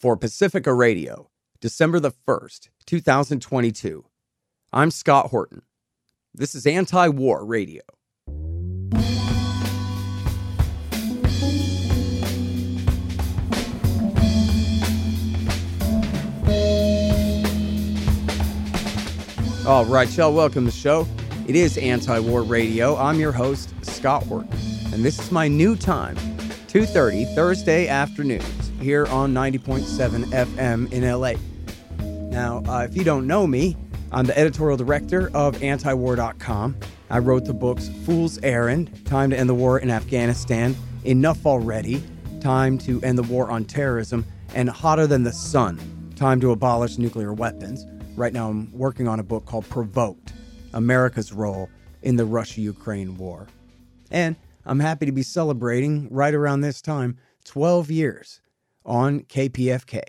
For Pacifica Radio, December the 1st, 2022. I'm Scott Horton. This is Anti-War Radio. All right, y'all, welcome to the show. It is Anti-War Radio. I'm your host, Scott Horton, and this is my new time, 2:30 Thursday afternoons here on 90.7 FM in LA. Now, if you don't know me, I'm the editorial director of Antiwar.com. I wrote the books Fool's Errand, Time to End the War in Afghanistan, Enough Already, Time to End the War on Terrorism, and Hotter Than the Sun, Time to Abolish Nuclear Weapons. Right now I'm working on a book called Provoked, America's Role in the Russia-Ukraine War. And I'm happy to be celebrating, right around this time, 12 years on KPFK.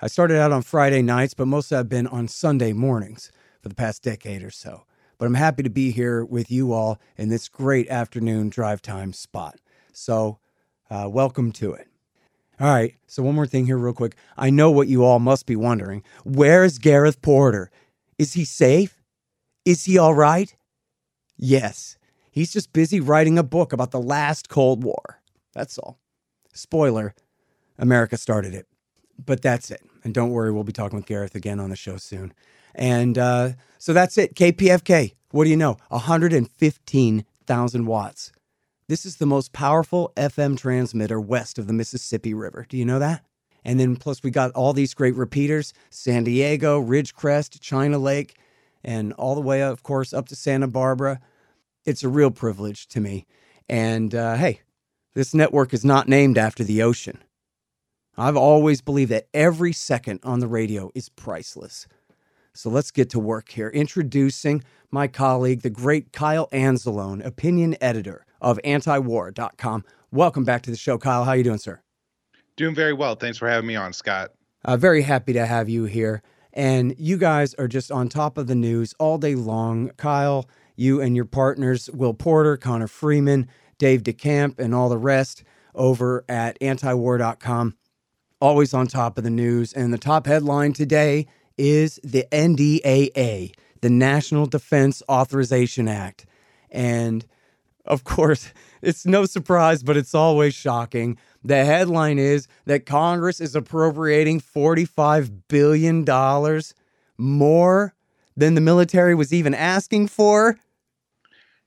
I started out on Friday nights, but mostly I've been on Sunday mornings for the past decade or so. But I'm happy to be here with you all in this great afternoon drive time spot. So welcome to it. All right, so one more thing here real quick. I know what you all must be wondering. Where is Gareth Porter? Is he safe? Is he all right? Yes, he's just busy writing a book about the last Cold War. That's all. Spoiler, America started it. But that's it. And don't worry, we'll be talking with Gareth again on the show soon. And so that's it, KPFK. What do you know? 115,000 watts. This is the most powerful FM transmitter west of the Mississippi River. Do you know that? And then plus we got all these great repeaters, San Diego, Ridgecrest, China Lake, and all the way, of course, up to Santa Barbara. It's a real privilege to me. And hey, this network is not named after the ocean. I've always believed that every second on the radio is priceless. So let's get to work here. Introducing my colleague, the great Kyle Anzalone, opinion editor of Antiwar.com. Welcome back to the show, Kyle. How are you doing, sir? Doing very well. Thanks for having me on, Scott. Very happy to have you here. And you guys are just on top of the news all day long. Kyle, you and your partners, Will Porter, Connor Freeman, Dave DeCamp, and all the rest over at Antiwar.com. Always on top of the news. And the top headline today is the NDAA, the National Defense Authorization Act. And, of course, it's no surprise, but it's always shocking. The headline is that Congress is appropriating $45 billion more than the military was even asking for.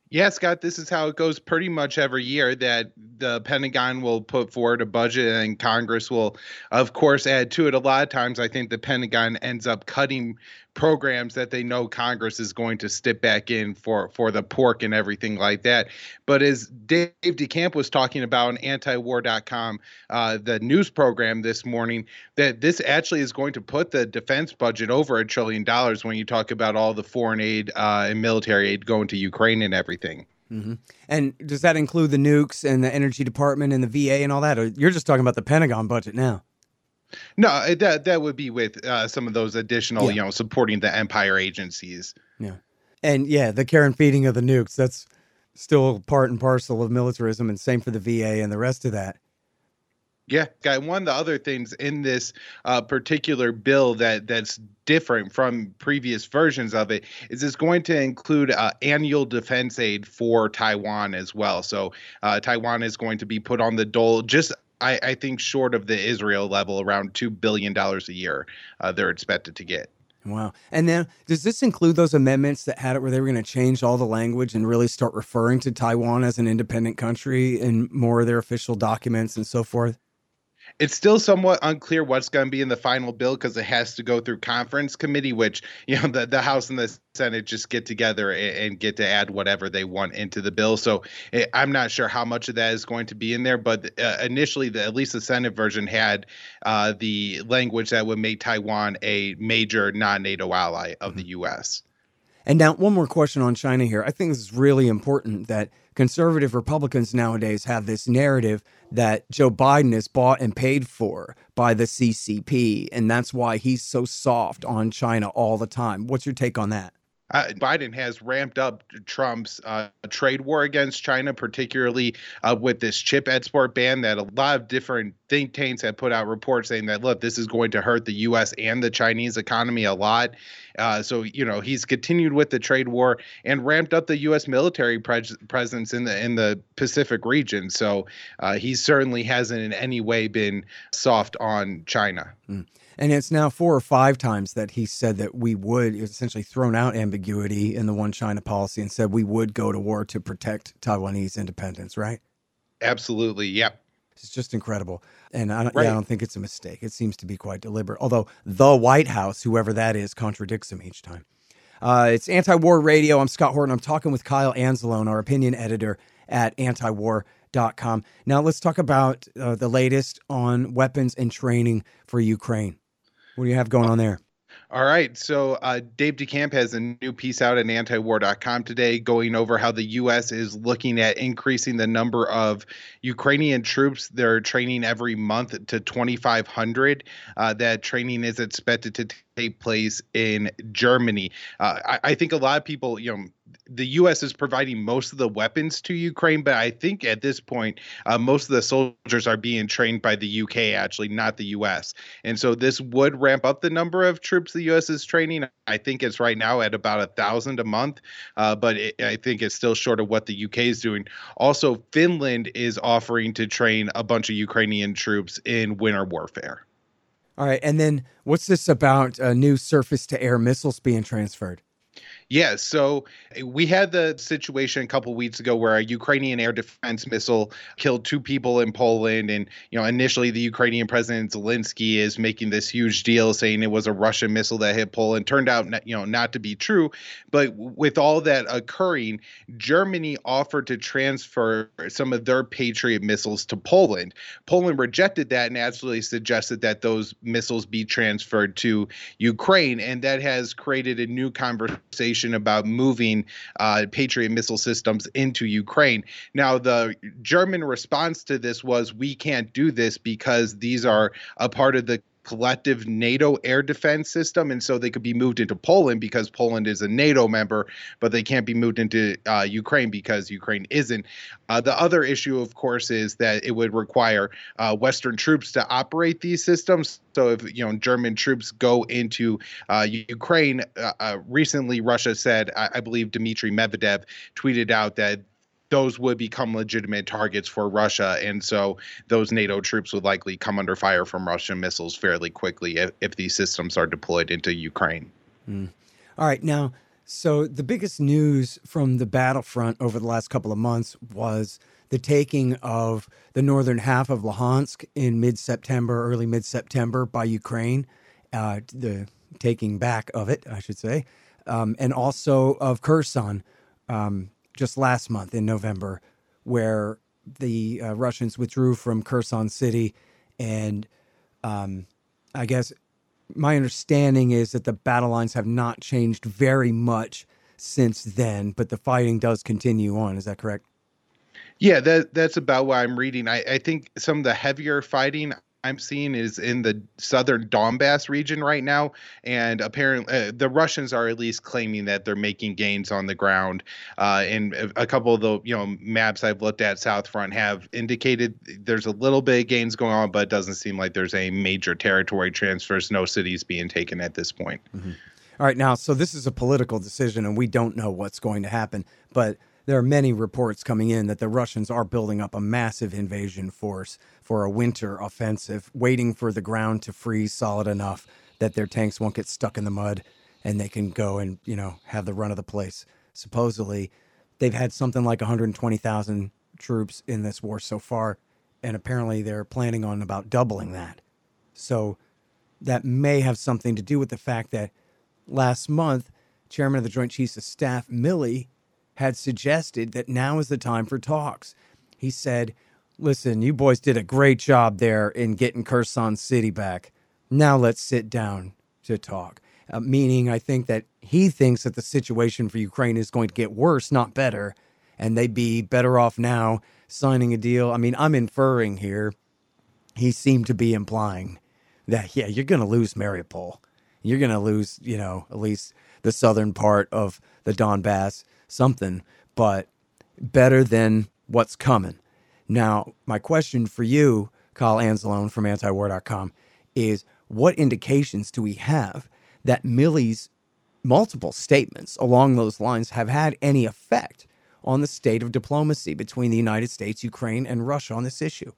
Yeah, Scott, this is how it goes pretty much every year, that the Pentagon will put forward a budget and Congress will, of course, add to it. A lot of times I think the Pentagon ends up cutting programs that they know Congress is going to step back in for the pork and everything like that. But as Dave DeCamp was talking about on Antiwar.com, the news program this morning, that this actually is going to put the defense budget over $1 trillion when you talk about all the foreign aid and military aid going to Ukraine and everything. Mm-hmm. And does that include the nukes and the energy department and the VA and all that? Or you're just talking about the Pentagon budget now? No, that would be with some of those additional, yeah, you know, supporting the empire agencies. Yeah. And yeah, the care and feeding of the nukes, that's still part and parcel of militarism, and same for the VA and the rest of that. Yeah, guy. One of the other things in this particular bill that's different from previous versions of it is it's going to include annual defense aid for Taiwan as well. So Taiwan is going to be put on the dole, just I think short of the Israel level, around $2 billion a year they're expected to get. Wow. And then does this include those amendments that had it where they were going to change all the language and really start referring to Taiwan as an independent country in more of their official documents and so forth? It's still somewhat unclear what's going to be in the final bill because it has to go through conference committee, which, you know, the House and the Senate just get together and get to add whatever they want into the bill. So I'm not sure how much of that is going to be in there. But initially, at least the Senate version had the language that would make Taiwan a major non-NATO ally of the U.S. And now one more question on China here. I think this is really important that conservative Republicans nowadays have this narrative that Joe Biden is bought and paid for by the CCP, and that's why he's so soft on China all the time. What's your take on that? Biden has ramped up Trump's trade war against China, particularly with this chip export ban that a lot of different think tanks have put out reports saying that, look, this is going to hurt the U.S. and the Chinese economy a lot. So, you know, he's continued with the trade war and ramped up the U.S. military presence in the Pacific region. So he certainly hasn't in any way been soft on China. Mm. And it's now 4 or 5 times that he said that we would, essentially thrown out ambiguity in the one China policy and said we would go to war to protect Taiwanese independence, right? Absolutely. Yep. It's just incredible. And I don't think it's a mistake. It seems to be quite deliberate, although the White House, whoever that is, contradicts him each time. It's Anti-War Radio. I'm Scott Horton. I'm talking with Kyle Anzalone, our opinion editor at Antiwar.com. Now let's talk about the latest on weapons and training for Ukraine. What do you have going on there? All right. So Dave DeCamp has a new piece out at Antiwar.com today going over how the U.S. is looking at increasing the number of Ukrainian troops they're training every month to 2,500. That training is expected to take place in Germany. I think a lot of people, you know, the U.S. is providing most of the weapons to Ukraine, but I think at this point, most of the soldiers are being trained by the U.K., actually, not the U.S. And so this would ramp up the number of troops the U.S. is training. I think it's right now at about 1,000 a month, but I think it's still short of what the U.K. is doing. Also, Finland is offering to train a bunch of Ukrainian troops in winter warfare. All right. And then what's this about new surface-to-air missiles being transferred? Yeah, so we had the situation a couple of weeks ago where a Ukrainian air defense missile killed 2 people in Poland. And, you know, initially the Ukrainian President Zelensky is making this huge deal saying it was a Russian missile that hit Poland. Turned out, not to be true. But with all that occurring, Germany offered to transfer some of their Patriot missiles to Poland. Poland rejected that and actually suggested that those missiles be transferred to Ukraine. And that has created a new conversation about moving Patriot missile systems into Ukraine. Now, the German response to this was, we can't do this because these are a part of the collective NATO air defense system. And so they could be moved into Poland because Poland is a NATO member, but they can't be moved into Ukraine because Ukraine isn't. The other issue, of course, is that it would require Western troops to operate these systems. So if, German troops go into Ukraine, recently Russia said, I believe Dmitry Medvedev tweeted out that those would become legitimate targets for Russia. And so those NATO troops would likely come under fire from Russian missiles fairly quickly if these systems are deployed into Ukraine. Mm. All right. Now, so the biggest news from the battlefront over the last couple of months was the taking of the northern half of Luhansk in early mid-September by Ukraine, the taking back of it, I should say, and also of Kherson, just last month in November, where the Russians withdrew from Kherson city. And I guess my understanding is that the battle lines have not changed very much since then, but the fighting does continue on. Is that correct? Yeah, that's about what I'm reading. I think some of the heavier fighting I'm seeing is in the southern Donbass region right now. And apparently the Russians are at least claiming that they're making gains on the ground. And a couple of the maps I've looked at south front have indicated there's a little bit of gains going on, but it doesn't seem like there's any major territory transfers, no cities being taken at this point. Mm-hmm. All right. Now, so this is a political decision and we don't know what's going to happen, but there are many reports coming in that the Russians are building up a massive invasion force for a winter offensive, waiting for the ground to freeze solid enough that their tanks won't get stuck in the mud and they can go and, have the run of the place. Supposedly, they've had something like 120,000 troops in this war so far, and apparently they're planning on about doubling that. So that may have something to do with the fact that last month, Chairman of the Joint Chiefs of Staff Milley had suggested that now is the time for talks. He said, listen, you boys did a great job there in getting Kherson city back. Now let's sit down to talk. Meaning, I think that he thinks that the situation for Ukraine is going to get worse, not better, and they'd be better off now signing a deal. I mean, I'm inferring here. He seemed to be implying that, yeah, you're going to lose Mariupol. You're going to lose, at least the southern part of the Donbass. Something, but better than what's coming. Now, my question for you, Kyle Anzalone from Antiwar.com, is what indications do we have that Milley's multiple statements along those lines have had any effect on the state of diplomacy between the United States, Ukraine, and Russia on this issue?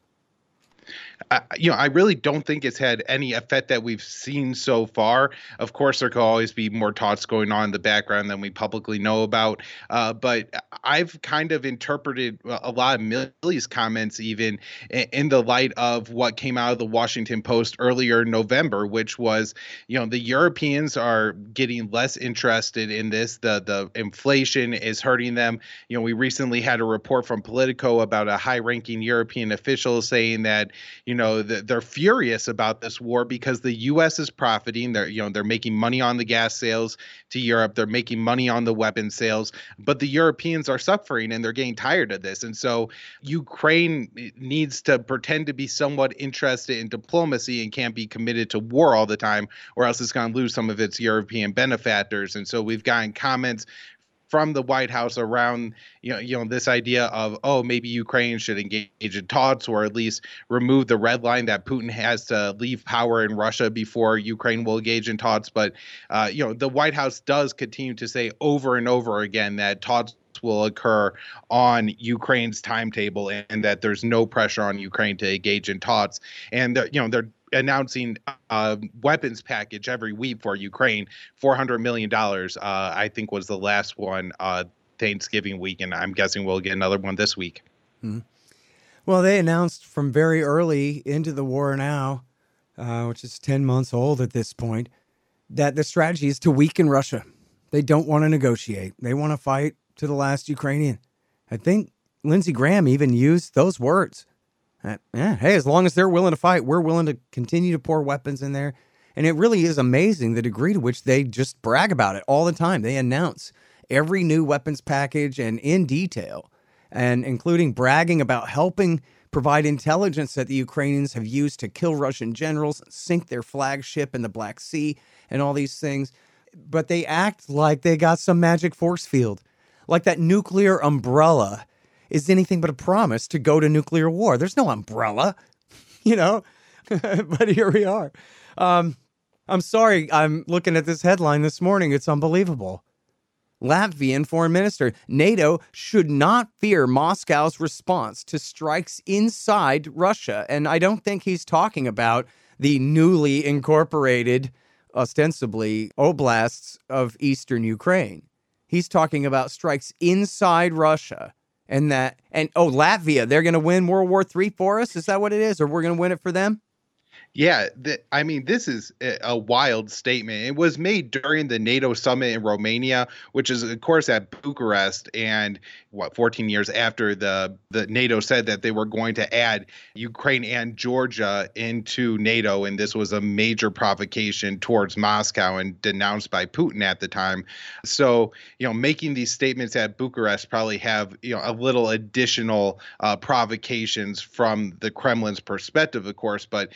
I really don't think it's had any effect that we've seen so far. Of course, there could always be more talks going on in the background than we publicly know about. But I've kind of interpreted a lot of Milley's comments even in the light of what came out of the Washington Post earlier in November, which was, the Europeans are getting less interested in this. The inflation is hurting them. We recently had a report from Politico about a high-ranking European official saying that, they're furious about this war because the U.S. is profiting. They're making money on the gas sales to Europe. They're making money on the weapon sales, but the Europeans are suffering and they're getting tired of this. And so Ukraine needs to pretend to be somewhat interested in diplomacy and can't be committed to war all the time, or else it's going to lose some of its European benefactors. And so we've gotten comments from the White House around, this idea of, maybe Ukraine should engage in talks or at least remove the red line that Putin has to leave power in Russia before Ukraine will engage in talks. But, the White House does continue to say over and over again that talks will occur on Ukraine's timetable and that there's no pressure on Ukraine to engage in talks. And, they're announcing a weapons package every week for Ukraine, $400 million, I think was the last one Thanksgiving week, and I'm guessing we'll get another one this week. Mm-hmm. Well, they announced from very early into the war now, which is 10 months old at this point, that the strategy is to weaken Russia. They don't want to negotiate. They want to fight to the last Ukrainian. I think Lindsey Graham even used those words. Hey, as long as they're willing to fight, we're willing to continue to pour weapons in there. And it really is amazing the degree to which they just brag about it all the time. They announce every new weapons package and in detail, and including bragging about helping provide intelligence that the Ukrainians have used to kill Russian generals, sink their flagship in the Black Sea, and all these things. But they act like they got some magic force field, like that nuclear umbrella is anything but a promise to go to nuclear war. There's no umbrella, but here we are. I'm sorry. I'm looking at this headline this morning. It's unbelievable. Latvian foreign minister: NATO should not fear Moscow's response to strikes inside Russia. And I don't think he's talking about the newly incorporated, ostensibly, oblasts of eastern Ukraine. He's talking about strikes inside Russia. And that, Latvia, they're going to win World War III for us? Is that what it is? Or we're going to win it for them? Yeah. This is a wild statement. It was made during the NATO summit in Romania, which is, of course, at Bucharest. And 14 years after the NATO said that they were going to add Ukraine and Georgia into NATO. And this was a major provocation towards Moscow and denounced by Putin at the time. So, making these statements at Bucharest probably have, a little additional provocations from the Kremlin's perspective, of course. But,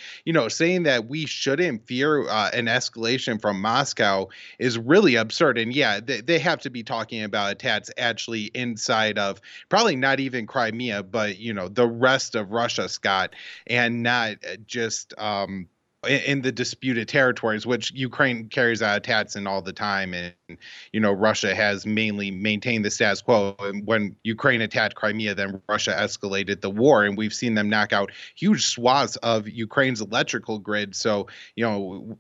saying that we shouldn't fear an escalation from Moscow is really absurd. And yeah, they have to be talking about attacks actually inside of probably not even Crimea, but, the rest of Russia, Scott, and not just in the disputed territories, which Ukraine carries out attacks in all the time. And, Russia has mainly maintained the status quo. And when Ukraine attacked Crimea, then Russia escalated the war. And we've seen them knock out huge swaths of Ukraine's electrical grid. So,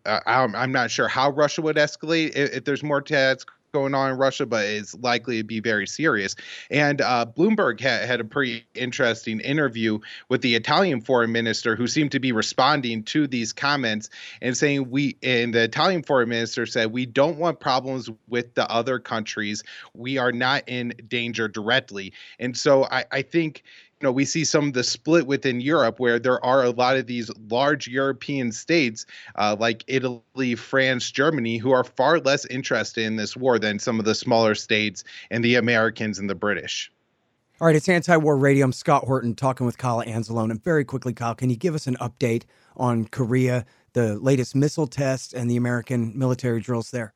I'm not sure how Russia would escalate if there's more attacks going on in Russia, but it's likely to be very serious. And Bloomberg had a pretty interesting interview with the Italian foreign minister, who seemed to be responding to these comments and saying, and the Italian foreign minister said, we don't want problems with the other countries. We are not in danger directly. And so I think, we see some of the split within Europe, where there are a lot of these large European states like Italy, France, Germany, who are far less interested in this war than some of the smaller states and the Americans and the British. All right, it's Anti-War Radio. I'm Scott Horton talking with Kyle Anzalone. And very quickly, Kyle, can you give us an update on Korea, the latest missile tests and the American military drills there?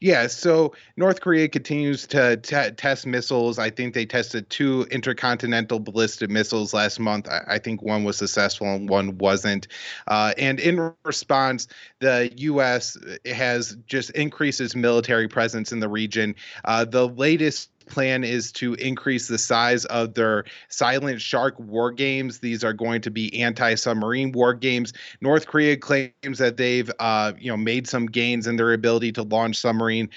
Yeah, so North Korea continues to test missiles. I think they tested 2 intercontinental ballistic missiles last month. I think one was successful and one wasn't. And in response, the U.S. has just increased its military presence in the region. The latest plan is to increase the size of their Silent Shark war games. These are going to be anti-submarine war games. North Korea claims that they've made some gains in their ability to launch submarine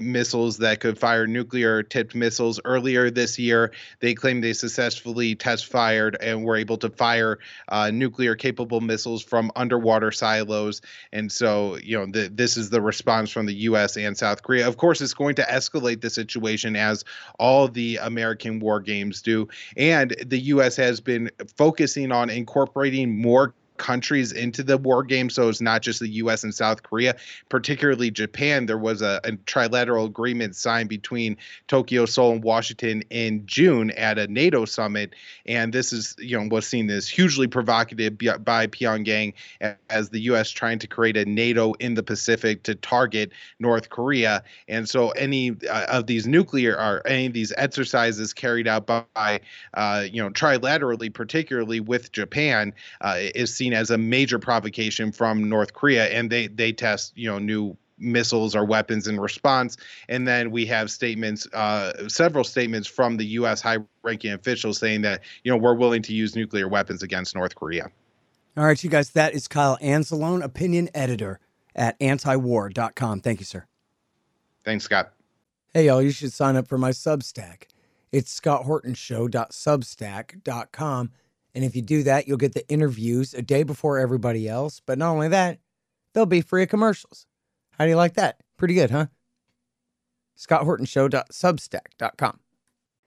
missiles that could fire nuclear-tipped missiles. Earlier this year, they claimed they successfully test-fired and were able to fire nuclear-capable missiles from underwater silos. And so, this is the response from the U.S. and South Korea. Of course, it's going to escalate the situation as all the American war games do. And the U.S. has been focusing on incorporating more countries into the war game. So it's not just the U.S. and South Korea, particularly Japan. There was a trilateral agreement signed between Tokyo, Seoul, and Washington in June at a NATO summit. And this is, what's seen as hugely provocative by Pyongyang as the U.S. trying to create a NATO in the Pacific to target North Korea. And so any of these nuclear or any of these exercises carried out by, trilaterally, particularly with Japan, is seen as a major provocation from North Korea, and they test, new missiles or weapons in response. And then we have statements, several statements from the U.S. high-ranking officials saying that, we're willing to use nuclear weapons against North Korea. All right, you guys, that is Kyle Anzalone, opinion editor at Antiwar.com. Thank you, sir. Thanks, Scott. Hey, y'all, you should sign up for my Substack. It's scotthortonshow.substack.com. And if you do that, you'll get the interviews a day before everybody else. But not only that, they'll be free of commercials. How do you like that? Pretty good, huh? ScottHortonShow.substack.com.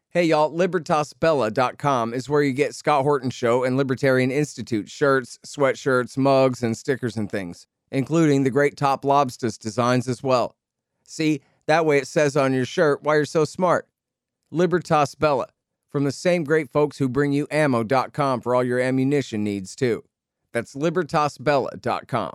Hey, y'all, LibertasBella.com is where you get Scott Horton Show and Libertarian Institute shirts, sweatshirts, mugs, and stickers and things, including the great Top Lobsters designs as well. See, that way it says on your shirt why you're so smart. Libertas Bella. From the same great folks who bring you ammo.com for all your ammunition needs, too. That's LibertasBella.com.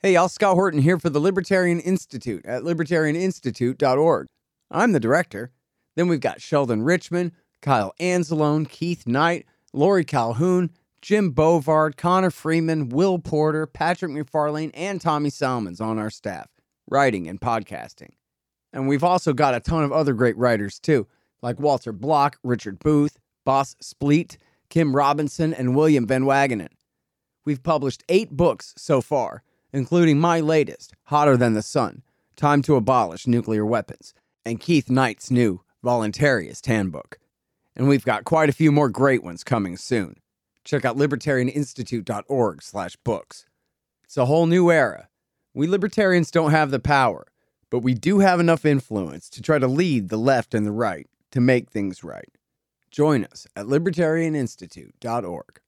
Hey, y'all, Scott Horton here for the Libertarian Institute at libertarianinstitute.org. I'm the director. Then we've got Sheldon Richman, Kyle Anzalone, Keith Knight, Lori Calhoun, Jim Bovard, Connor Freeman, Will Porter, Patrick McFarlane, and Tommy Salmons on our staff, writing and podcasting. And we've also got a ton of other great writers, too, like Walter Block, Richard Booth, Boss Spleet, Kim Robinson, and William Van Wagenen. We've published 8 books so far, including my latest, Hotter Than the Sun, Time to Abolish Nuclear Weapons, and Keith Knight's new Voluntarist Handbook. And we've got quite a few more great ones coming soon. Check out libertarianinstitute.org/books. It's a whole new era. We libertarians don't have the power, but we do have enough influence to try to lead the left and the right to make things right. Join us at libertarianinstitute.org.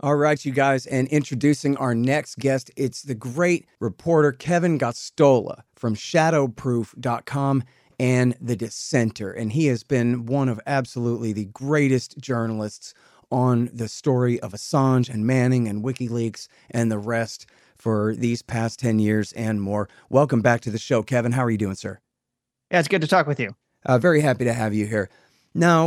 All right, you guys, and introducing our next guest, it's the great reporter Kevin Gosztola from shadowproof.com and The Dissenter. And he has been one of absolutely the greatest journalists on the story of Assange and Manning and WikiLeaks and the rest for these past 10 years and more. Welcome back to the show, Kevin. How are you doing, sir? Yeah, it's good to talk with you. Very happy to have you here. Now,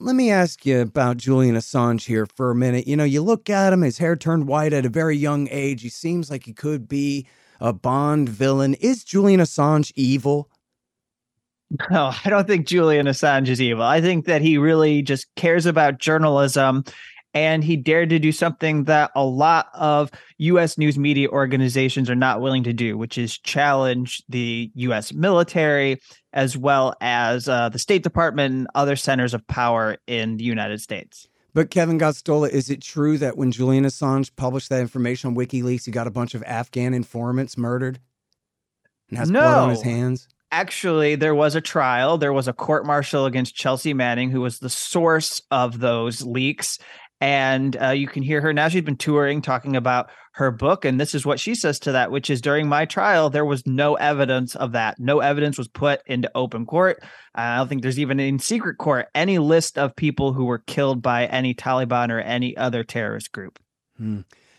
let me ask you about Julian Assange here for a minute. You look at him, his hair turned white at a very young age. He seems like he could be a Bond villain. Is Julian Assange evil? No, I don't think Julian Assange is evil. I think that he really just cares about journalism, and he dared to do something that a lot of U.S. news media organizations are not willing to do, which is challenge the U.S. military as well as the State Department and other centers of power in the United States. But Kevin Gosztola, is it true that when Julian Assange published that information on WikiLeaks, he got a bunch of Afghan informants murdered and has blood on his hands? Actually, there was a trial. There was a court-martial against Chelsea Manning, who was the source of those leaks. And you can hear her now. She's been touring, talking about her book. And this is what she says to that, which is, during my trial, there was no evidence of that. No evidence was put into open court. I don't think there's even in secret court any list of people who were killed by any Taliban or any other terrorist group.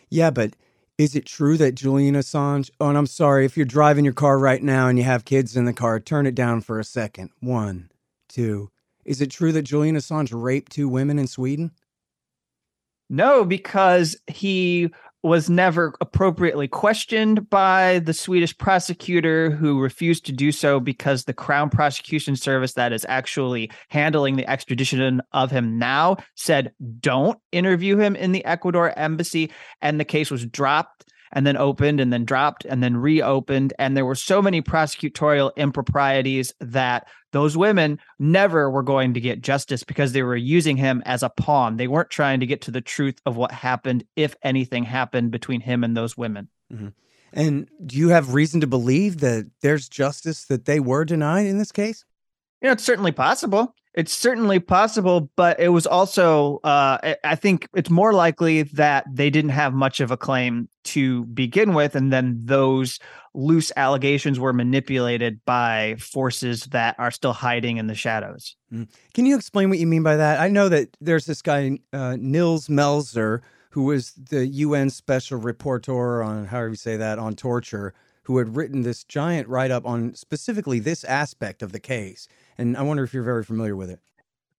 Yeah, but Is it true that Julian Assange... Oh, and I'm sorry, if you're driving your car right now and you have kids in the car, turn it down for a second. 1, 2... Is it true that Julian Assange raped 2 women in Sweden? No, because he was never appropriately questioned by the Swedish prosecutor, who refused to do so because the Crown Prosecution Service, that is actually handling the extradition of him now, said don't interview him in the Ecuador embassy. And the case was dropped and then opened and then dropped and then reopened. And there were so many prosecutorial improprieties that those women never were going to get justice because they were using him as a pawn. They weren't trying to get to the truth of what happened, if anything happened between him and those women. Mm-hmm. And do you have reason to believe that there's justice that they were denied in this case? You know, it's certainly possible. It's certainly possible, but it was also, I think it's more likely that they didn't have much of a claim to begin with, and then those loose allegations were manipulated by forces that are still hiding in the shadows. Mm. Can you explain what you mean by that? I know that there's this guy, Nils Melzer, who was the UN special rapporteur on, however you say that, on torture, who had written this giant write-up on specifically this aspect of the case. And I wonder if you're very familiar with it.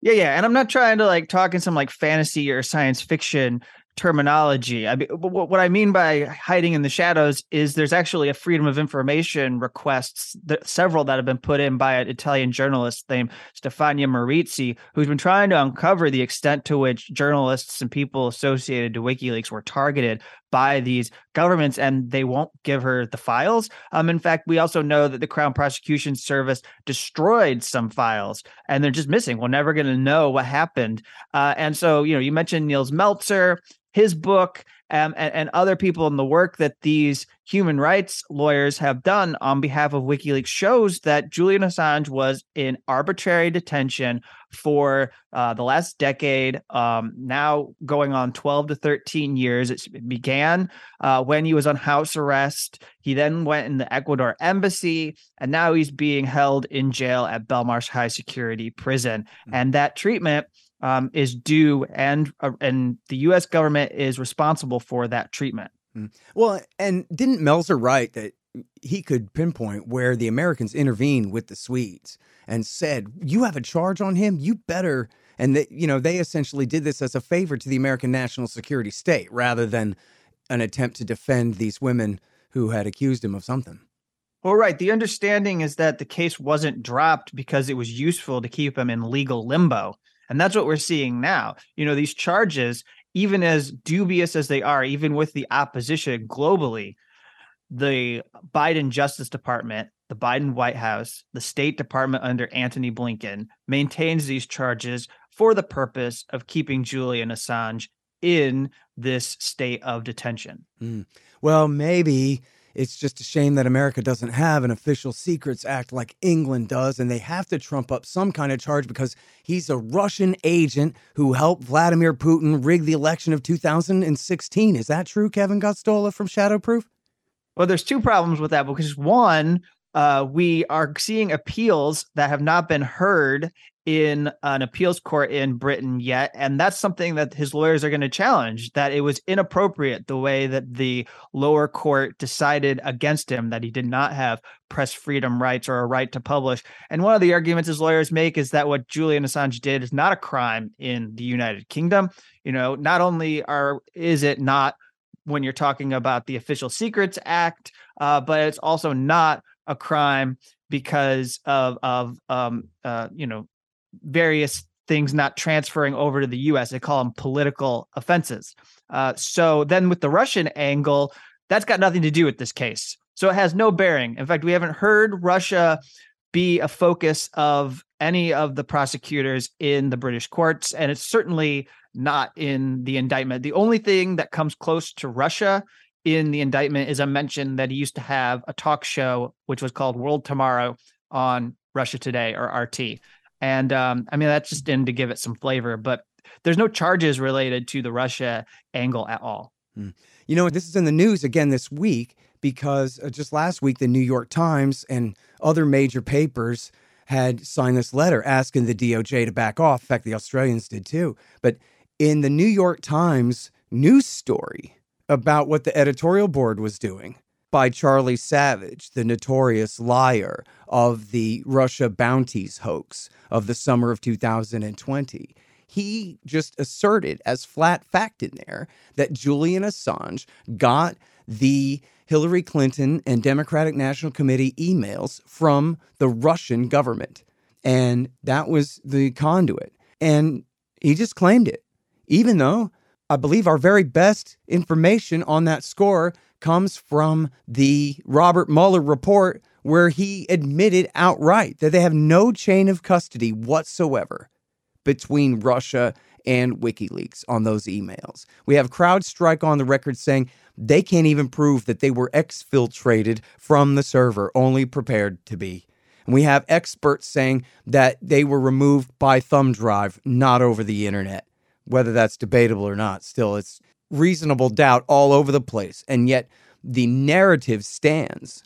Yeah. And I'm not trying to talk in some fantasy or science fiction terminology. I mean, what I mean by hiding in the shadows is there's actually a freedom of information requests, several that have been put in by an Italian journalist named Stefania Marizzi, who's been trying to uncover the extent to which journalists and people associated to WikiLeaks were targeted by these governments, and they won't give her the files. In fact, we also know that the Crown Prosecution Service destroyed some files, and they're just missing. We're never going to know what happened. And so, you mentioned Nils Melzer, his book, and other people in the work that these human rights lawyers have done on behalf of WikiLeaks shows that Julian Assange was in arbitrary detention for the last decade, now going on 12 to 13 years. It began when he was on house arrest. He then went in the Ecuador embassy, and now he's being held in jail at Belmarsh High Security Prison. Mm-hmm. And that treatment is due, and the U.S. government is responsible for that treatment. Well, and didn't Melzer write that he could pinpoint where the Americans intervened with the Swedes and said, you have a charge on him, you better, and that, they essentially did this as a favor to the American national security state rather than an attempt to defend these women who had accused him of something. Well, right. The understanding is that the case wasn't dropped because it was useful to keep him in legal limbo. And that's what we're seeing now. These charges, even as dubious as they are, even with the opposition globally, the Biden Justice Department, the Biden White House, the State Department under Antony Blinken maintains these charges for the purpose of keeping Julian Assange in this state of detention. Mm. Well, maybe it's just a shame that America doesn't have an official secrets act like England does, and they have to trump up some kind of charge because he's a Russian agent who helped Vladimir Putin rig the election of 2016. Is that true, Kevin Gosztola from Shadowproof? Well, there's 2 problems with that, because one, we are seeing appeals that have not been heard in an appeals court in Britain yet. And that's something that his lawyers are going to challenge, that it was inappropriate the way that the lower court decided against him, that he did not have press freedom rights or a right to publish. And one of the arguments his lawyers make is that what Julian Assange did is not a crime in the United Kingdom. Not only is it not when you're talking about the Official Secrets Act, but it's also not a crime because of various things not transferring over to the U.S. They call them political offenses. So then with the Russian angle, that's got nothing to do with this case. So it has no bearing. In fact, we haven't heard Russia be a focus of any of the prosecutors in the British courts, and it's certainly not in the indictment. The only thing that comes close to Russia in the indictment is a mention that he used to have a talk show, which was called World Tomorrow on Russia Today, or RT. And that's just in to give it some flavor, but there's no charges related to the Russia angle at all. Mm. This is in the news again this week because just last week, the New York Times and other major papers had signed this letter asking the DOJ to back off. In fact, the Australians did too. But in the New York Times news story, about what the editorial board was doing by Charlie Savage, the notorious liar of the Russia bounties hoax of the summer of 2020. He just asserted as flat fact in there that Julian Assange got the Hillary Clinton and Democratic National Committee emails from the Russian government. And that was the conduit. And he just claimed it, even though I believe our very best information on that score comes from the Robert Mueller report, where he admitted outright that they have no chain of custody whatsoever between Russia and WikiLeaks on those emails. We have CrowdStrike on the record saying they can't even prove that they were exfiltrated from the server, only prepared to be. And we have experts saying that they were removed by thumb drive, not over the internet. Whether that's debatable or not, still, it's reasonable doubt all over the place. And yet the narrative stands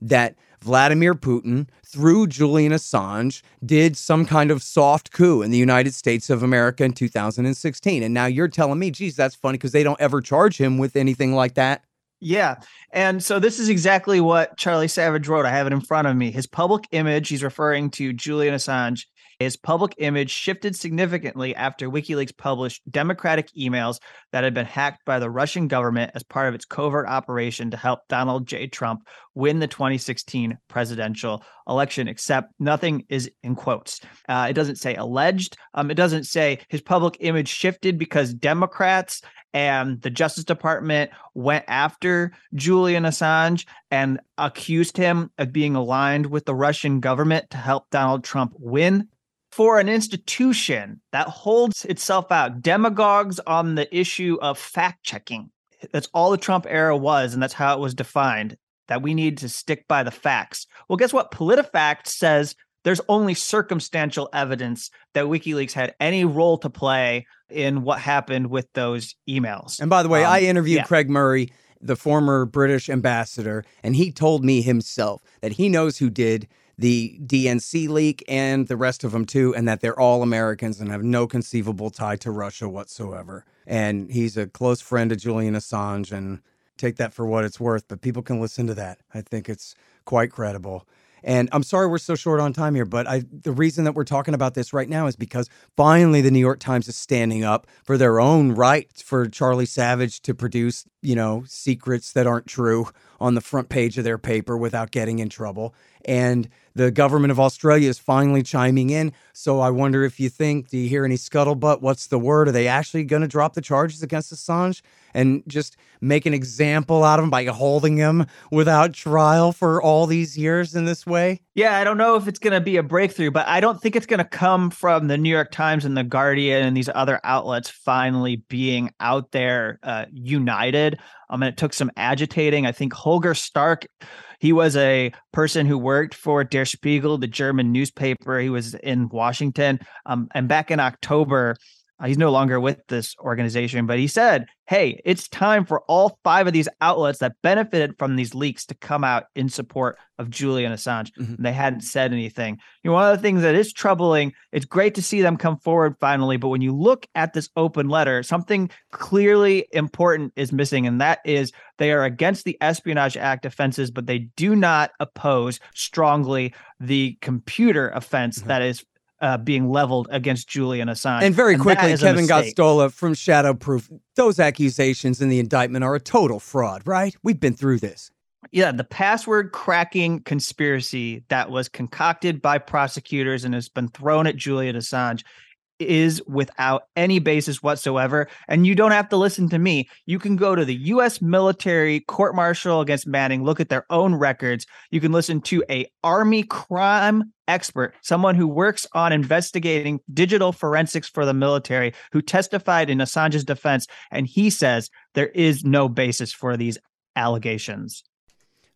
that Vladimir Putin, through Julian Assange, did some kind of soft coup in the United States of America in 2016. And now you're telling me, geez, that's funny because they don't ever charge him with anything like that. Yeah. And so this is exactly what Charlie Savage wrote. I have it in front of me. His public image, he's referring to Julian Assange, his public image shifted significantly after WikiLeaks published democratic emails that had been hacked by the Russian government as part of its covert operation to help Donald J. Trump win the 2016 presidential election, except nothing is in quotes. It doesn't say alleged. It doesn't say his public image shifted because Democrats and the Justice Department went after Julian Assange and accused him of being aligned with the Russian government to help Donald Trump win. For an institution that holds itself out, demagogues on the issue of fact-checking. That's all the Trump era was, and that's how it was defined, that we need to stick by the facts. Well, guess what? PolitiFact says there's only circumstantial evidence that WikiLeaks had any role to play in what happened with those emails. And by the way, I interviewed Craig Murray, the former British ambassador, and he told me himself that he knows who did the DNC leak and the rest of them too, and that they're all Americans and have no conceivable tie to Russia whatsoever. And he's a close friend of Julian Assange, and take that for what it's worth, but people can listen to that. I think it's quite credible. And I'm sorry we're so short on time here, but the reason that we're talking about this right now is because finally the New York Times is standing up for their own right for Charlie Savage to produce, secrets that aren't true on the front page of their paper without getting in trouble. And the government of Australia is finally chiming in. So I wonder if you think, do you hear any scuttlebutt? What's the word? Are they actually going to drop the charges against Assange and just make an example out of him by holding him without trial for all these years in this way? Yeah, I don't know if it's going to be a breakthrough, but I don't think it's going to come from the New York Times and the Guardian and these other outlets finally being out there united. And it took some agitating. I think Holger Stark, he was a person who worked for Der Spiegel, the German newspaper. He was in Washington. And back in October, he's no longer with this organization, but he said, hey, it's time for all five of these outlets that benefited from these leaks to come out in support of Julian Assange. Mm-hmm. And they hadn't said anything. One of the things that is troubling, it's great to see them come forward finally, but when you look at this open letter, something clearly important is missing, and that is they are against the Espionage Act offenses, but they do not oppose strongly the computer offense mm-hmm. that is being leveled against Julian Assange. And very quickly, Kevin Gosztola from Shadowproof, those accusations in the indictment are a total fraud, right? We've been through this. Yeah, the password cracking conspiracy that was concocted by prosecutors and has been thrown at Julian Assange is without any basis whatsoever. And you don't have to listen to me. You can go to the U.S. military court-martial against Manning, look at their own records. You can listen to an Army crime expert, someone who works on investigating digital forensics for the military, who testified in Assange's defense, and he says there is no basis for these allegations.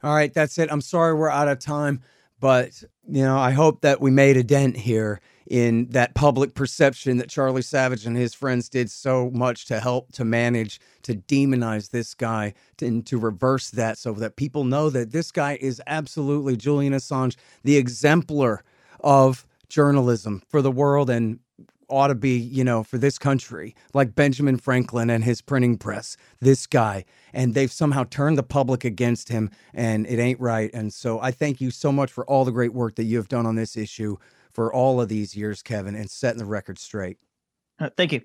All right, that's it. I'm sorry we're out of time, but I hope that we made a dent here in that public perception that Charlie Savage and his friends did so much to help to manage to demonize this guy and to reverse that, so that people know that this guy is absolutely, Julian Assange, the exemplar of journalism for the world. And ought to be, you know, for this country, like Benjamin Franklin and his printing press, this guy. And they've somehow turned the public against him, and it ain't right. And so I thank you so much for all the great work that you have done on this issue for all of these years, Kevin, and setting the record straight. Thank you.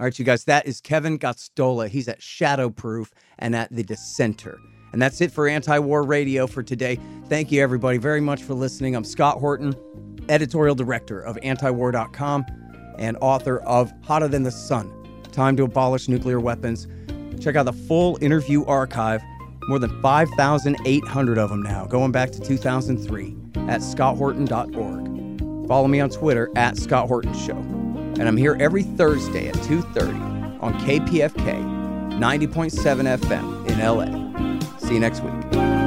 All right, you guys, that is Kevin Gosztola. He's at Shadowproof and at The Dissenter. And that's it for Anti-War Radio for today. Thank you, everybody, very much for listening. I'm Scott Horton, editorial director of Antiwar.com and author of Hotter Than the Sun, Time to Abolish Nuclear Weapons. Check out the full interview archive, more than 5,800 of them now, going back to 2003, at scotthorton.org. Follow me on Twitter, at Scott Horton Show. And I'm here every Thursday at 2:30 on KPFK 90.7 FM in LA. See you next week.